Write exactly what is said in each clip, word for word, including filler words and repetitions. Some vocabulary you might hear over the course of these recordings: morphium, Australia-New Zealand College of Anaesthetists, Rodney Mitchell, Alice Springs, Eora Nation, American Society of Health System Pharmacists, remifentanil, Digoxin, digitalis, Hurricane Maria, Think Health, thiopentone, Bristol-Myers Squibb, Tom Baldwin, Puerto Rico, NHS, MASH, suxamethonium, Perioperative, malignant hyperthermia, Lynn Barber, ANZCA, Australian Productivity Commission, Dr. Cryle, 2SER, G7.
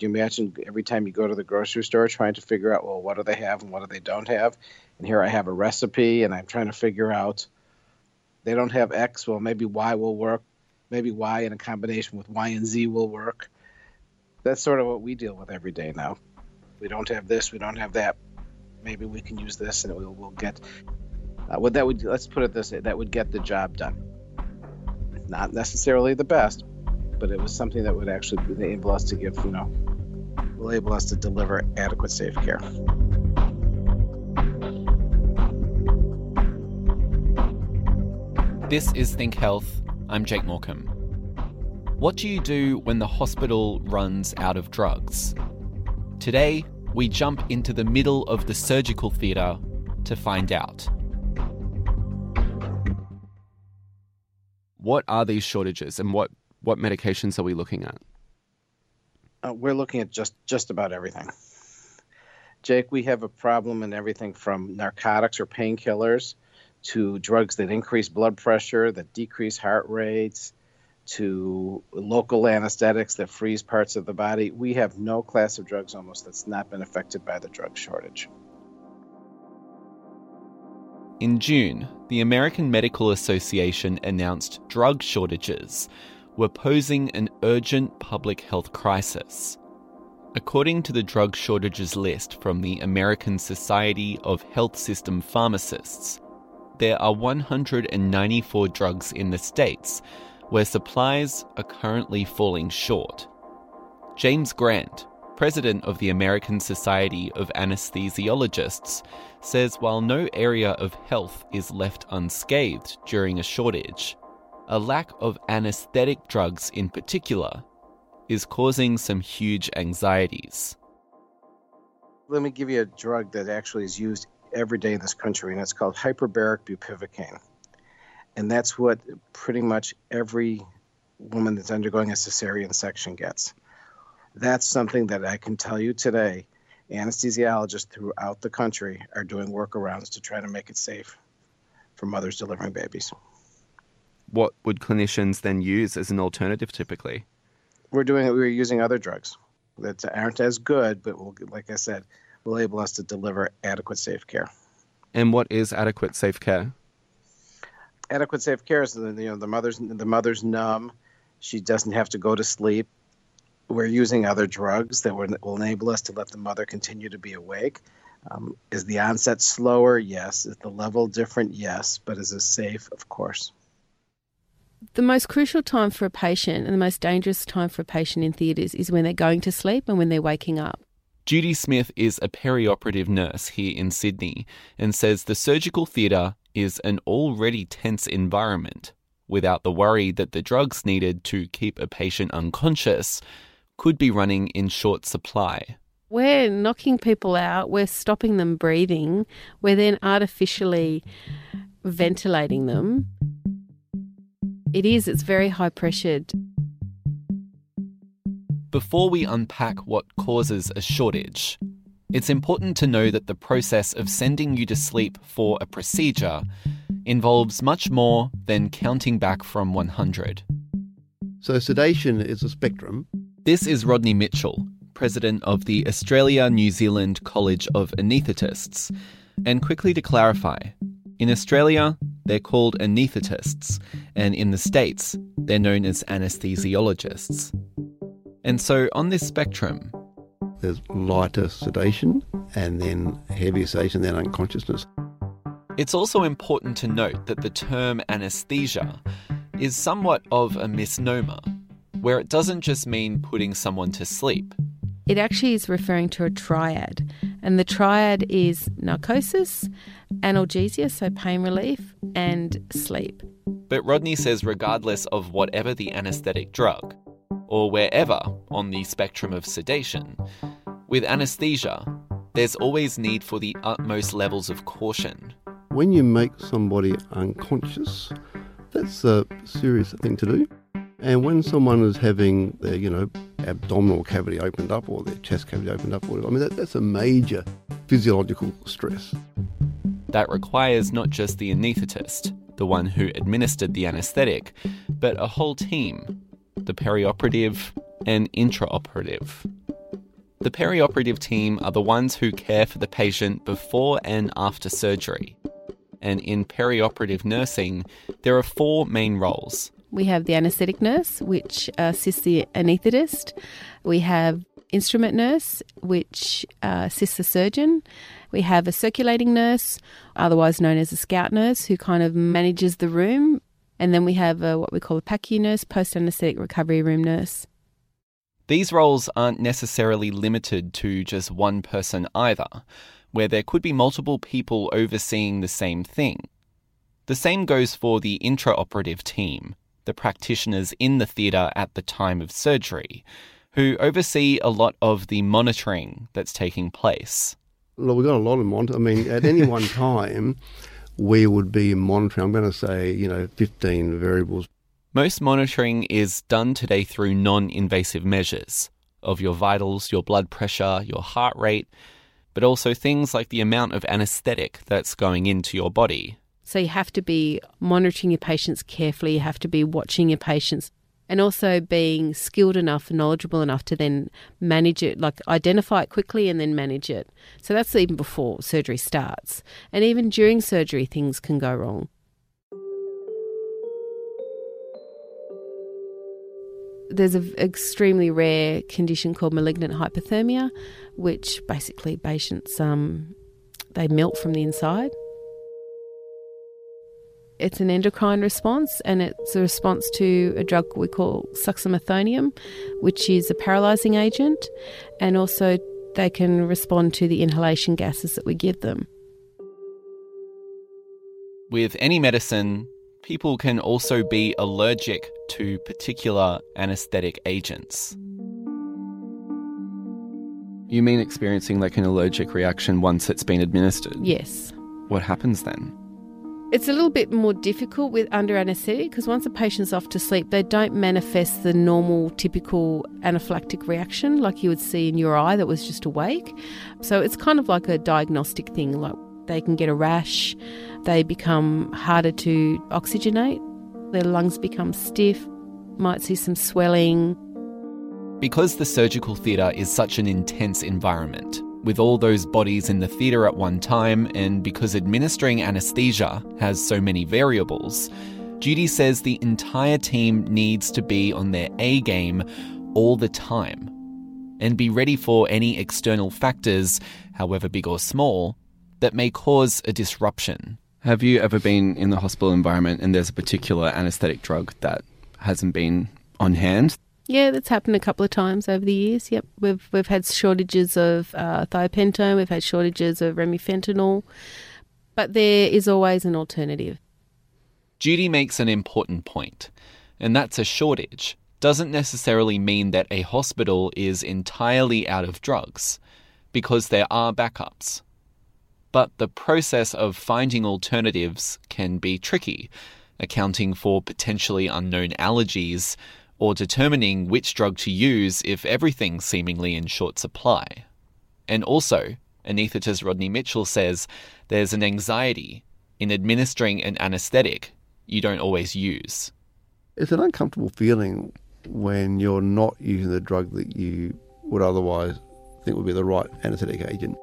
Could you imagine every time you go to the grocery store trying to figure out, well, what do they have and what do they don't have? And here I have a recipe and I'm trying to figure out they don't have X. Well, maybe Y will work. Maybe Y in a combination with Y and Z will work. That's sort of what we deal with every day now. We don't have this. We don't have that. Maybe we can use this and we'll, we'll get uh, what that would. Let's put it this way. That would get the job done. Not necessarily the best, but it was something that would actually enable us to give, you know, will enable us to deliver adequate, safe care. This is Think Health. I'm Jake Morecambe. What do you do when the hospital runs out of drugs? Today, we jump into the middle of the surgical theatre to find out. What are these shortages and what What medications are we looking at? Uh, we're looking at just, just about everything. Jake, we have a problem in everything from narcotics or painkillers to drugs that increase blood pressure, that decrease heart rates, to local anesthetics that freeze parts of the body. We have no class of drugs almost that's not been affected by the drug shortage. In June, the American Medical Association announced drug shortages were posing an urgent public health crisis. According to the drug shortages list from the American Society of Health System Pharmacists, there are one hundred ninety-four drugs in the states where supplies are currently falling short. James Grant, president of the American Society of Anesthesiologists, says while no area of health is left unscathed during a shortage, a lack of anesthetic drugs in particular is causing some huge anxieties. Let me give you a drug that actually is used every day in this country, and it's called hyperbaric bupivacaine. And that's what pretty much every woman that's undergoing a cesarean section gets. That's something that I can tell you today, anesthesiologists throughout the country are doing workarounds to try to make it safe for mothers delivering babies. What would clinicians then use as an alternative typically? We're doing it. We're using other drugs that aren't as good, but will, like I said, will enable us to deliver adequate, safe care. And what is adequate, safe care? Adequate, safe care is, you know, the mother's the mother's numb. She doesn't have to go to sleep. We're using other drugs that will enable us to let the mother continue to be awake. Um, is the onset slower? Yes. Is the level different? Yes. But is it safe? Of course. The most crucial time for a patient and the most dangerous time for a patient in theatres is when they're going to sleep and when they're waking up. Judy Smith is a perioperative nurse here in Sydney and says the surgical theatre is an already tense environment without the worry that the drugs needed to keep a patient unconscious could be running in short supply. We're knocking people out, we're stopping them breathing, we're then artificially ventilating them. It is, it's very high pressured. Before we unpack what causes a shortage, it's important to know that the process of sending you to sleep for a procedure involves much more than counting back from one hundred. So sedation is a spectrum. This is Rodney Mitchell, president of the Australia-New Zealand College of Anaesthetists. And quickly to clarify, in Australia, they're called anaesthetists, and in the States, they're known as anesthesiologists. And so on this spectrum, there's lighter sedation and then heavier sedation, then unconsciousness. It's also important to note that the term anaesthesia is somewhat of a misnomer, where it doesn't just mean putting someone to sleep. It actually is referring to a triad, and the triad is narcosis, analgesia, so pain relief, and sleep. But Rodney says regardless of whatever the anaesthetic drug, or wherever on the spectrum of sedation, with anaesthesia, there's always need for the utmost levels of caution. When you make somebody unconscious, that's a serious thing to do. And when someone is having their, you know, abdominal cavity opened up or their chest cavity opened up, or I mean, that, that's a major physiological stress. That requires not just the anaesthetist, the one who administered the anaesthetic, but a whole team, the perioperative and intraoperative. The perioperative team are the ones who care for the patient before and after surgery. And in perioperative nursing, there are four main roles. We have the anaesthetic nurse, which assists the anaesthetist. We have instrument nurse, which uh, assists the surgeon. We have a circulating nurse, otherwise known as a scout nurse, who kind of manages the room. And then we have a, what we call a P A C U nurse, post-anaesthetic recovery room nurse. These roles aren't necessarily limited to just one person either, where there could be multiple people overseeing the same thing. The same goes for the intraoperative team, the practitioners in the theatre at the time of surgery, who oversee a lot of the monitoring that's taking place. Well, we've got a lot of monitoring. I mean, at any one time, we would be monitoring, I'm going to say, you know, fifteen variables. Most monitoring is done today through non-invasive measures of your vitals, your blood pressure, your heart rate, but also things like the amount of anaesthetic that's going into your body. So you have to be monitoring your patients carefully, you have to be watching your patients, and also being skilled enough, knowledgeable enough to then manage it, like identify it quickly and then manage it. So that's even before surgery starts. And even during surgery, things can go wrong. There's an extremely rare condition called malignant hyperthermia, which basically patients, um, they melt from the inside. It's an endocrine response, and it's a response to a drug we call suxamethonium, which is a paralysing agent, and also they can respond to the inhalation gases that we give them. With any medicine, people can also be allergic to particular anaesthetic agents. You mean experiencing like an allergic reaction once it's been administered? Yes. What happens then? It's a little bit more difficult with under anaesthetic because once a patient's off to sleep, they don't manifest the normal, typical anaphylactic reaction like you would see in your eye that was just awake. So it's kind of like a diagnostic thing, like they can get a rash, they become harder to oxygenate, their lungs become stiff, might see some swelling. Because the surgical theatre is such an intense environment, with all those bodies in the theatre at one time, and because administering anaesthesia has so many variables, Judy says the entire team needs to be on their A game all the time and be ready for any external factors, however big or small, that may cause a disruption. Have you ever been in the hospital environment and there's a particular anaesthetic drug that hasn't been on hand? Yeah, that's happened a couple of times over the years. Yep, we've we've had shortages of uh, thiopentone, we've had shortages of remifentanil, but there is always an alternative. Judy makes an important point, and that's a shortage doesn't necessarily mean that a hospital is entirely out of drugs, because there are backups. But the process of finding alternatives can be tricky, accounting for potentially unknown allergies or determining which drug to use if everything's seemingly in short supply. And also, anaesthetist Rodney Mitchell says there's an anxiety in administering an anaesthetic you don't always use. It's an uncomfortable feeling when you're not using the drug that you would otherwise think would be the right anaesthetic agent.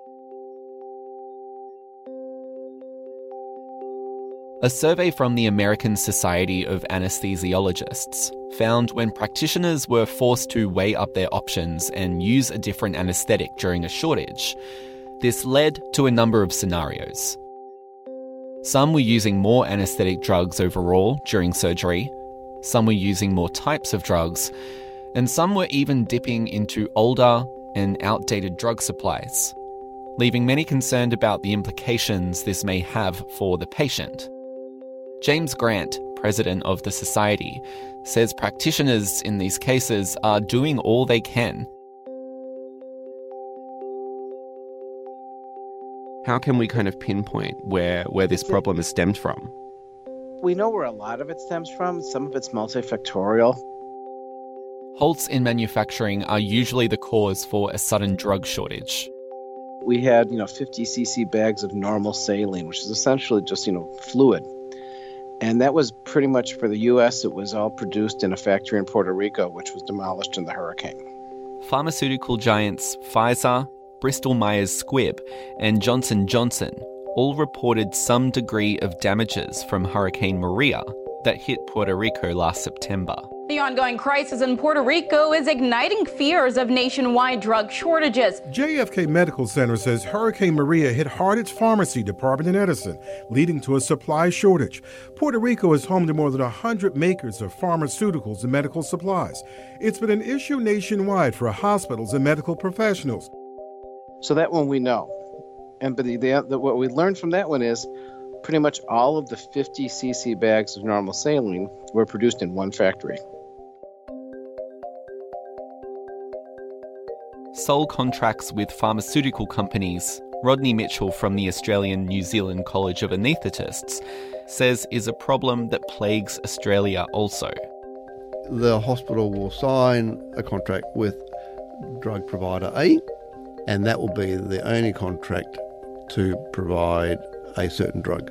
A survey from the American Society of Anesthesiologists found when practitioners were forced to weigh up their options and use a different anaesthetic during a shortage, this led to a number of scenarios. Some were using more anaesthetic drugs overall during surgery, some were using more types of drugs, and some were even dipping into older and outdated drug supplies, leaving many concerned about the implications this may have for the patient. James Grant, president of the society, says practitioners in these cases are doing all they can. How can we kind of pinpoint where, where this problem is stemmed from? We know where a lot of it stems from. Some of it's multifactorial. Halts in manufacturing are usually the cause for a sudden drug shortage. We had, you know, fifty cc bags of normal saline, which is essentially just, you know, fluid. And that was pretty much for the U S, it was all produced in a factory in Puerto Rico, which was demolished in the hurricane. pharmaceutical giants Pfizer, Bristol-Myers Squibb and Johnson and Johnson all reported some degree of damages from Hurricane Maria that hit Puerto Rico last September. The ongoing crisis in Puerto Rico is igniting fears of nationwide drug shortages. J F K Medical Center says Hurricane Maria hit hard its pharmacy department in Edison, leading to a supply shortage. Puerto Rico is home to more than one hundred makers of pharmaceuticals and medical supplies. It's been an issue nationwide for hospitals and medical professionals. So that one we know. And but the, the, what we learned from that one is pretty much all of the fifty cc bags of normal saline were produced in one factory. Sole contracts with pharmaceutical companies, Rodney Mitchell from the Australian-New Zealand College of Anaesthetists says is a problem that plagues Australia also. The hospital will sign a contract with drug provider A, and that will be the only contract to provide a certain drug.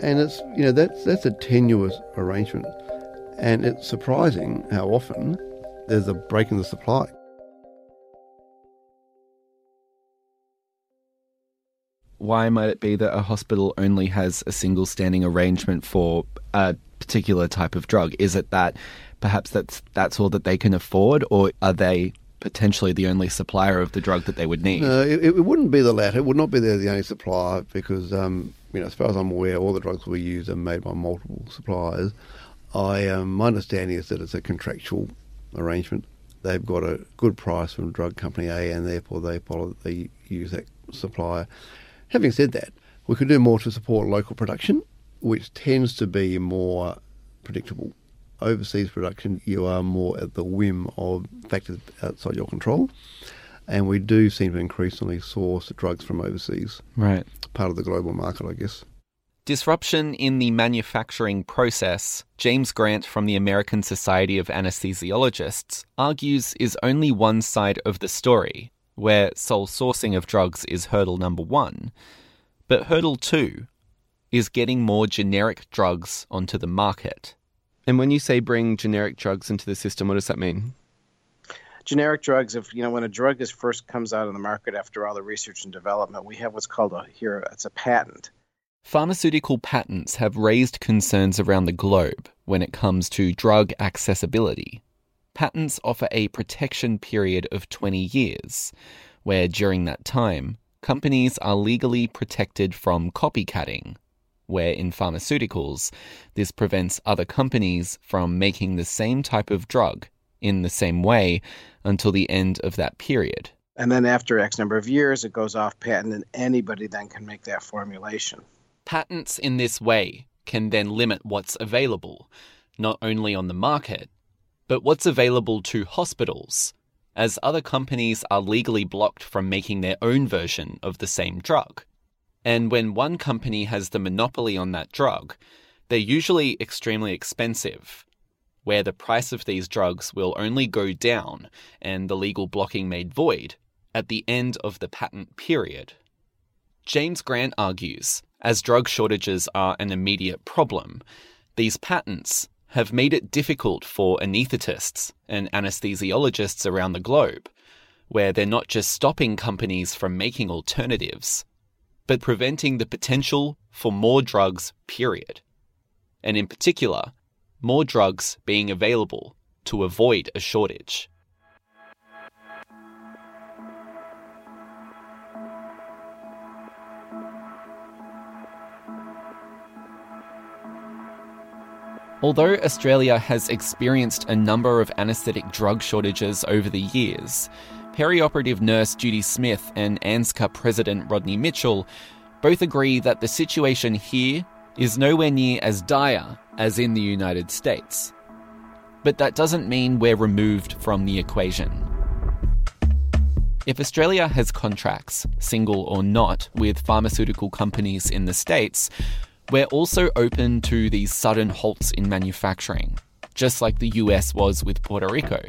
And it's, you know, that's that's a tenuous arrangement. And it's surprising how often there's a break in the supply. Why might it be that a hospital only has a single standing arrangement for a particular type of drug? Is it that perhaps that's that's all that they can afford, or are they potentially the only supplier of the drug that they would need? No, it, it wouldn't be the latter. It would not be the, the only supplier because, um, you know, as far as I'm aware, all the drugs we use are made by multiple suppliers. I, um, my understanding is that it's a contractual arrangement. They've got a good price from drug company A, and therefore they follow, they use that supplier. Having said that, we could do more to support local production, which tends to be more predictable. Overseas production, you are more at the whim of factors outside your control. And we do seem to increasingly source drugs from overseas. Right. Part of the global market, I guess. Disruption in the manufacturing process, James Grant from the American Society of Anesthesiologists argues is only one side of the story, where sole sourcing of drugs is hurdle number one. But hurdle two is getting more generic drugs onto the market. And when you say bring generic drugs into the system, what does that mean? Generic drugs, if you know, when a drug is first comes out on the market after all the research and development, we have what's called a here it's a patent. Pharmaceutical patents have raised concerns around the globe when it comes to drug accessibility. Patents offer a protection period of twenty years, where during that time, companies are legally protected from copycatting, where in pharmaceuticals, this prevents other companies from making the same type of drug in the same way until the end of that period. And then after X number of years, it goes off patent and anybody then can make that formulation. Patents in this way can then limit what's available, not only on the market, but what's available to hospitals, as other companies are legally blocked from making their own version of the same drug. And when one company has the monopoly on that drug, they're usually extremely expensive, where the price of these drugs will only go down and the legal blocking made void at the end of the patent period. James Grant argues, as drug shortages are an immediate problem, these patents have made it difficult for anaesthetists and anesthesiologists around the globe, where they're not just stopping companies from making alternatives, but preventing the potential for more drugs, period. And in particular, more drugs being available to avoid a shortage. Although Australia has experienced a number of anaesthetic drug shortages over the years, perioperative nurse Judy Smith and ANZCA president Rodney Mitchell both agree that the situation here is nowhere near as dire as in the United States. But that doesn't mean we're removed from the equation. If Australia has contracts, single or not, with pharmaceutical companies in the States, we're also open to these sudden halts in manufacturing, just like the U S was with Puerto Rico.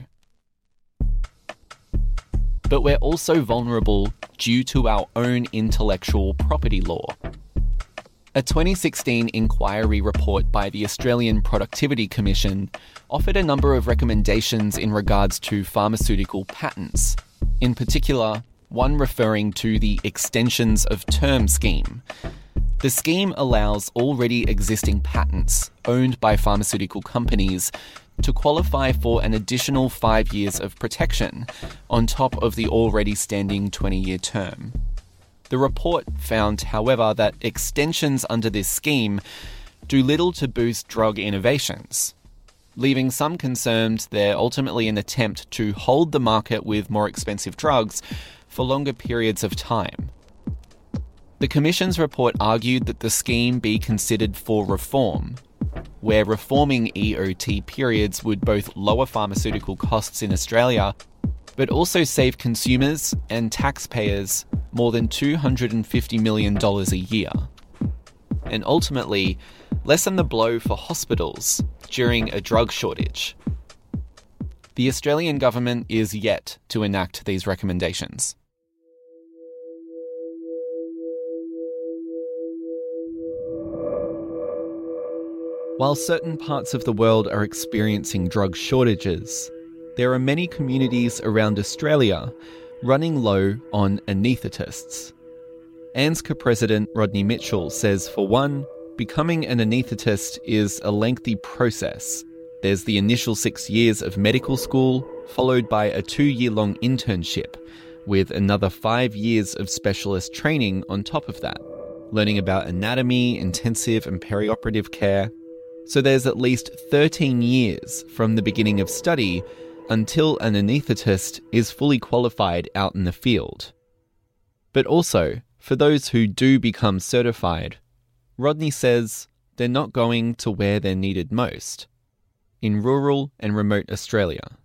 But we're also vulnerable due to our own intellectual property law. A twenty sixteen inquiry report by the Australian Productivity Commission offered a number of recommendations in regards to pharmaceutical patents, in particular, one referring to the Extensions of Term Scheme. The scheme allows already existing patents owned by pharmaceutical companies to qualify for an additional five years of protection on top of the already standing twenty-year term. The report found, however, that extensions under this scheme do little to boost drug innovations, leaving some concerned they're ultimately an attempt to hold the market with more expensive drugs for longer periods of time. The Commission's report argued that the scheme be considered for reform, where reforming E O T periods would both lower pharmaceutical costs in Australia, but also save consumers and taxpayers more than two hundred fifty million dollars a year, and ultimately lessen the blow for hospitals during a drug shortage. The Australian government is yet to enact these recommendations. While certain parts of the world are experiencing drug shortages, there are many communities around Australia running low on anaesthetists. ANZCA president Rodney Mitchell says, for one, becoming an anaesthetist is a lengthy process. There's the initial six years of medical school, followed by a two-year-long internship, with another five years of specialist training on top of that, learning about anatomy, intensive and perioperative care. So there's at least thirteen years from the beginning of study until an anaesthetist is fully qualified out in the field. But also, for those who do become certified, Rodney says they're not going to where they're needed most, in rural and remote Australia.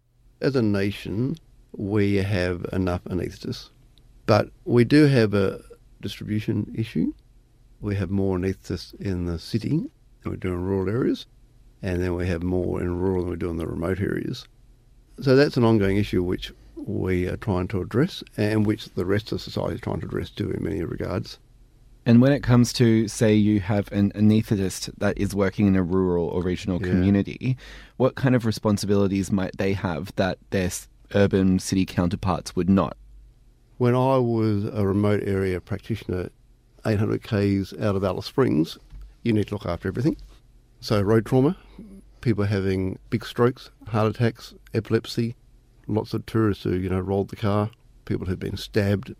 As a nation, we have enough anaesthetists, but we do have a distribution issue. We have more anaesthetists in the city than we do in rural areas, and then we have more in rural than we do in the remote areas. So that's an ongoing issue which we are trying to address, and which the rest of society is trying to address too in many regards. And when it comes to, say, you have an anaesthetist that is working in a rural or regional yeah. community, what kind of responsibilities might they have that their urban city counterparts would not? When I was a remote area practitioner, eight hundred kays out of Alice Springs, you need to look after everything. So road trauma, people having big strokes, heart attacks, epilepsy, lots of tourists who, you know, rolled the car, people who've been stabbed.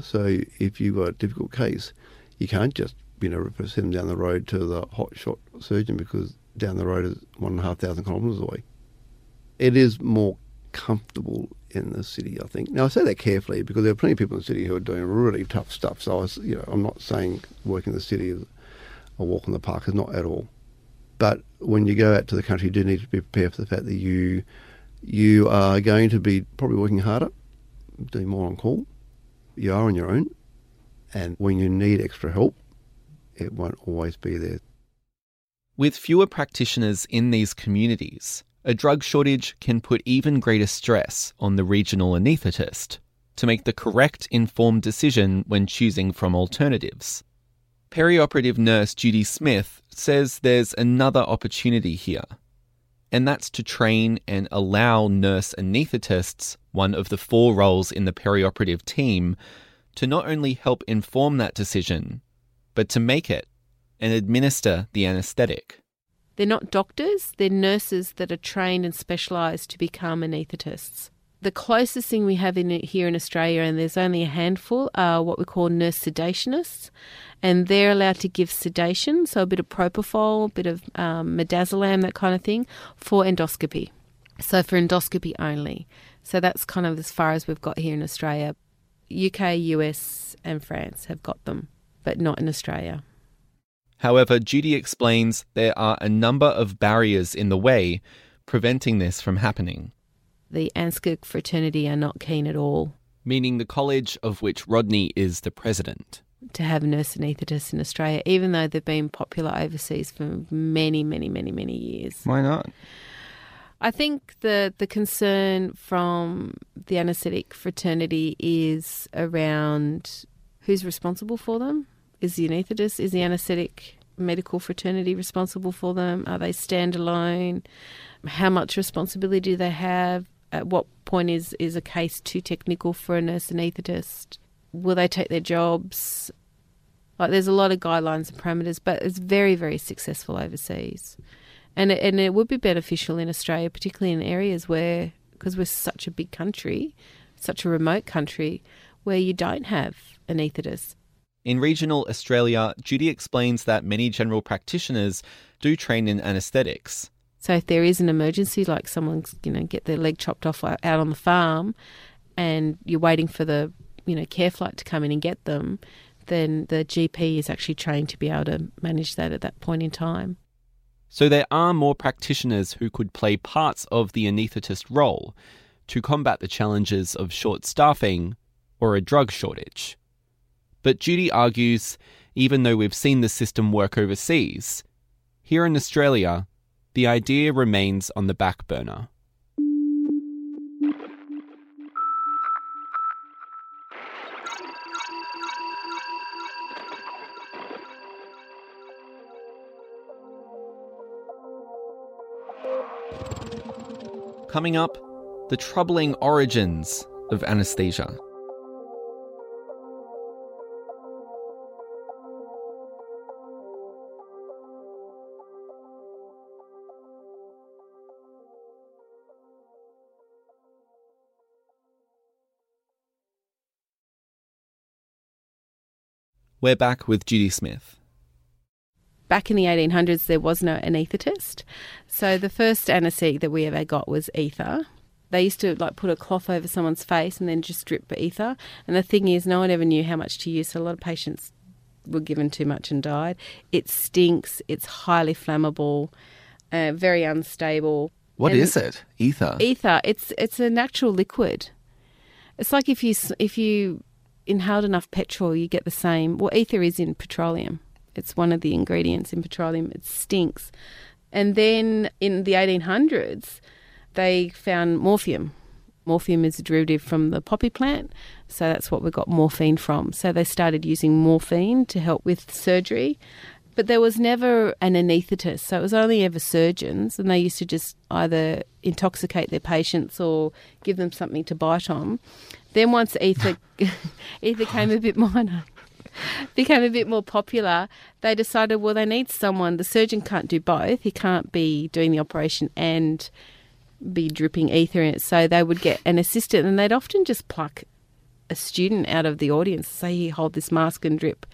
So if you've got a difficult case, you can't just, you know, send them down the road to the hot shot surgeon, because down the road is one and a half thousand kilometres away. It is more comfortable in the city, I think. Now, I say that carefully because there are plenty of people in the city who are doing really tough stuff. So, I was, you know, I'm not saying working in the city is a walk in the park, is not at all. But when you go out to the country, you do need to be prepared for the fact that you you are going to be probably working harder, doing more on call. You are on your own, and when you need extra help, it won't always be there. With fewer practitioners in these communities, a drug shortage can put even greater stress on the regional anaesthetist to make the correct informed decision when choosing from alternatives. Perioperative nurse Judy Smith says there's another opportunity here, and that's to train and allow nurse anaesthetists, one of the four roles in the perioperative team, to not only help inform that decision, but to make it and administer the anaesthetic. They're not doctors, they're nurses that are trained and specialised to become anaesthetists. The closest thing we have in here in Australia, and there's only a handful, are what we call nurse sedationists, and they're allowed to give sedation, so a bit of propofol, a bit of um, midazolam, that kind of thing, for endoscopy. So for endoscopy only. So that's kind of as far as we've got here in Australia. U K, U S and France have got them, but not in Australia. However, Judy explains there are a number of barriers in the way preventing this from happening. The ANZCA fraternity are not keen at all. Meaning the college of which Rodney is the president. To have nurse anaesthetists in Australia, even though they've been popular overseas for many, many, many, many years. Why not? I think the, the concern from the anaesthetic fraternity is around who's responsible for them. Is the anaesthetist, is the anaesthetic medical fraternity responsible for them? Are they standalone? How much responsibility do they have? At what point is, is a case too technical for a nurse anaesthetist? Will they take their jobs? Like, there's a lot of guidelines and parameters, but it's very, very successful overseas. And it, and it would be beneficial in Australia, particularly in areas where, because we're such a big country, such a remote country, where you don't have anaesthetists. In regional Australia, Judy explains that many general practitioners do train in anaesthetics. So if there is an emergency, like someone's, you know, get their leg chopped off out on the farm and you're waiting for the, you know, care flight to come in and get them, then the G P is actually trained to be able to manage that at that point in time. So there are more practitioners who could play parts of the anaesthetist role to combat the challenges of short staffing or a drug shortage. But Judy argues, even though we've seen the system work overseas, here in Australia, the idea remains on the back burner. Coming up, the troubling origins of anaesthesia. We're back with Judy Smith. Back in the eighteen hundreds, there was no anaesthetist. So the first anaesthetic that we ever got was ether. They used to like put a cloth over someone's face and then just drip ether. And the thing is, no one ever knew how much to use. So a lot of patients were given too much and died. It stinks. It's highly flammable, uh, very unstable. What and is it? Ether? Ether. It's it's a natural liquid. It's like if you if you... inhaled enough petrol, you get the same. Well, ether is in petroleum. It's one of the ingredients in petroleum. It stinks. And then in the eighteen hundreds, they found morphium. Morphium is a derivative from the poppy plant, so that's what we got morphine from. So they started using morphine to help with surgery. But there was never an anaesthetist, so it was only ever surgeons, and they used to just either intoxicate their patients or give them something to bite on. Then once ether ether came a bit minor, became a bit more popular, they decided, well, they need someone. The surgeon can't do both. He can't be doing the operation and be dripping ether in it. So they would get an assistant, and they'd often just pluck a student out of the audience, say, here, hold this mask and drip.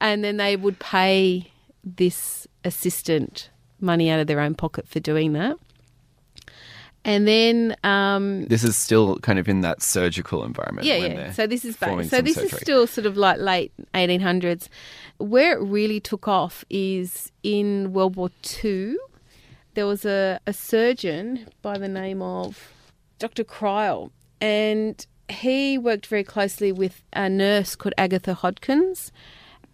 And then they would pay this assistant money out of their own pocket for doing that. And then um, this is still kind of in that surgical environment. Yeah, when yeah. So this is back. So this surgery. is still sort of like late eighteen hundreds. Where it really took off is in World War Two. There was a, a surgeon by the name of Doctor Cryle, and he worked very closely with a nurse called Agatha Hodgins,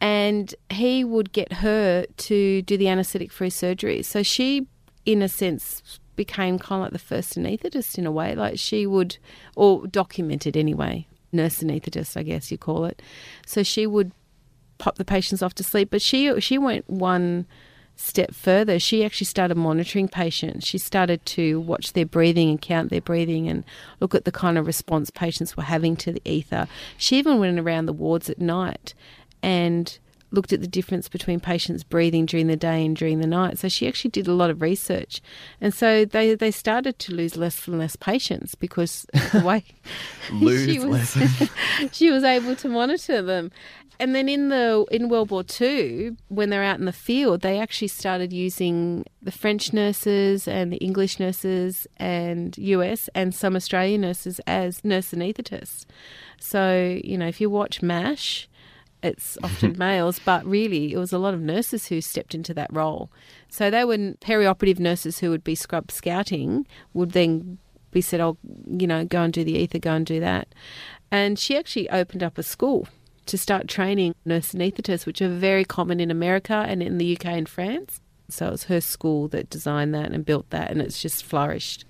and he would get her to do the anaesthetic-free surgery. So she, in a sense, became kind of like the first anaesthetist in a way. Like she would, or documented anyway, nurse anaesthetist, I guess you call it. So she would pop the patients off to sleep, but she she went one step further. She actually started monitoring patients. She started to watch their breathing and count their breathing and look at the kind of response patients were having to the ether. She even went around the wards at night and looked at the difference between patients breathing during the day and during the night. So she actually did a lot of research. And so they, they started to lose less and less patients because of the way lose she, was, less. she was able to monitor them. And then in the in World War Two, when they're out in the field, they actually started using the French nurses and the English nurses and U S and some Australian nurses as nurse anaesthetists. So, you know, if you watch MASH, it's often males, but really it was a lot of nurses who stepped into that role. So they were perioperative nurses who would be scrub scouting, would then be said, oh, you know, go and do the ether, go and do that. And she actually opened up a school to start training nurse anaesthetists, which are very common in America and in the U K and France. So it was her school that designed that and built that, and it's just flourished.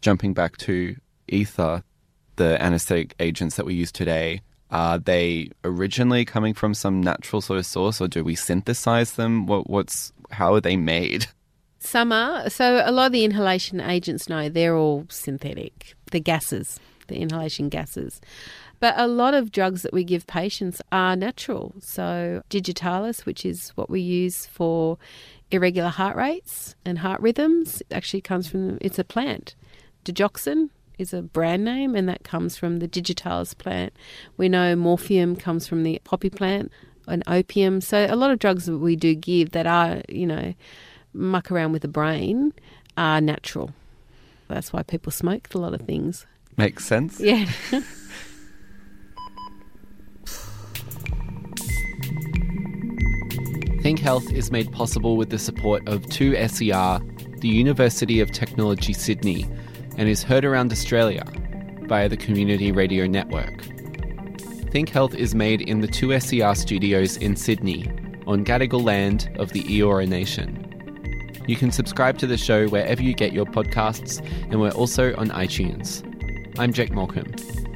Jumping back to ether, the anaesthetic agents that we use today Are they originally coming from some natural sort of source, or do we synthesize them? What, what's how are they made? Some are. So a lot of the inhalation agents, no, they're all synthetic. The gases, the inhalation gases. But a lot of drugs that we give patients are natural. So digitalis, which is what we use for irregular heart rates and heart rhythms, actually comes from, it's a plant. Digoxin is a brand name, and that comes from the digitalis plant. We know morphium comes from the poppy plant and opium. So a lot of drugs that we do give that are, you know, muck around with the brain are natural. That's why people smoke a lot of things. Makes sense. Yeah. Think Health is made possible with the support of two S E R, the University of Technology, Sydney, and is heard around Australia via the Community Radio Network. Think Health is made in the two S E R studios in Sydney, on Gadigal land of the Eora Nation. You can subscribe to the show wherever you get your podcasts, and we're also on iTunes. I'm Jake Morecambe.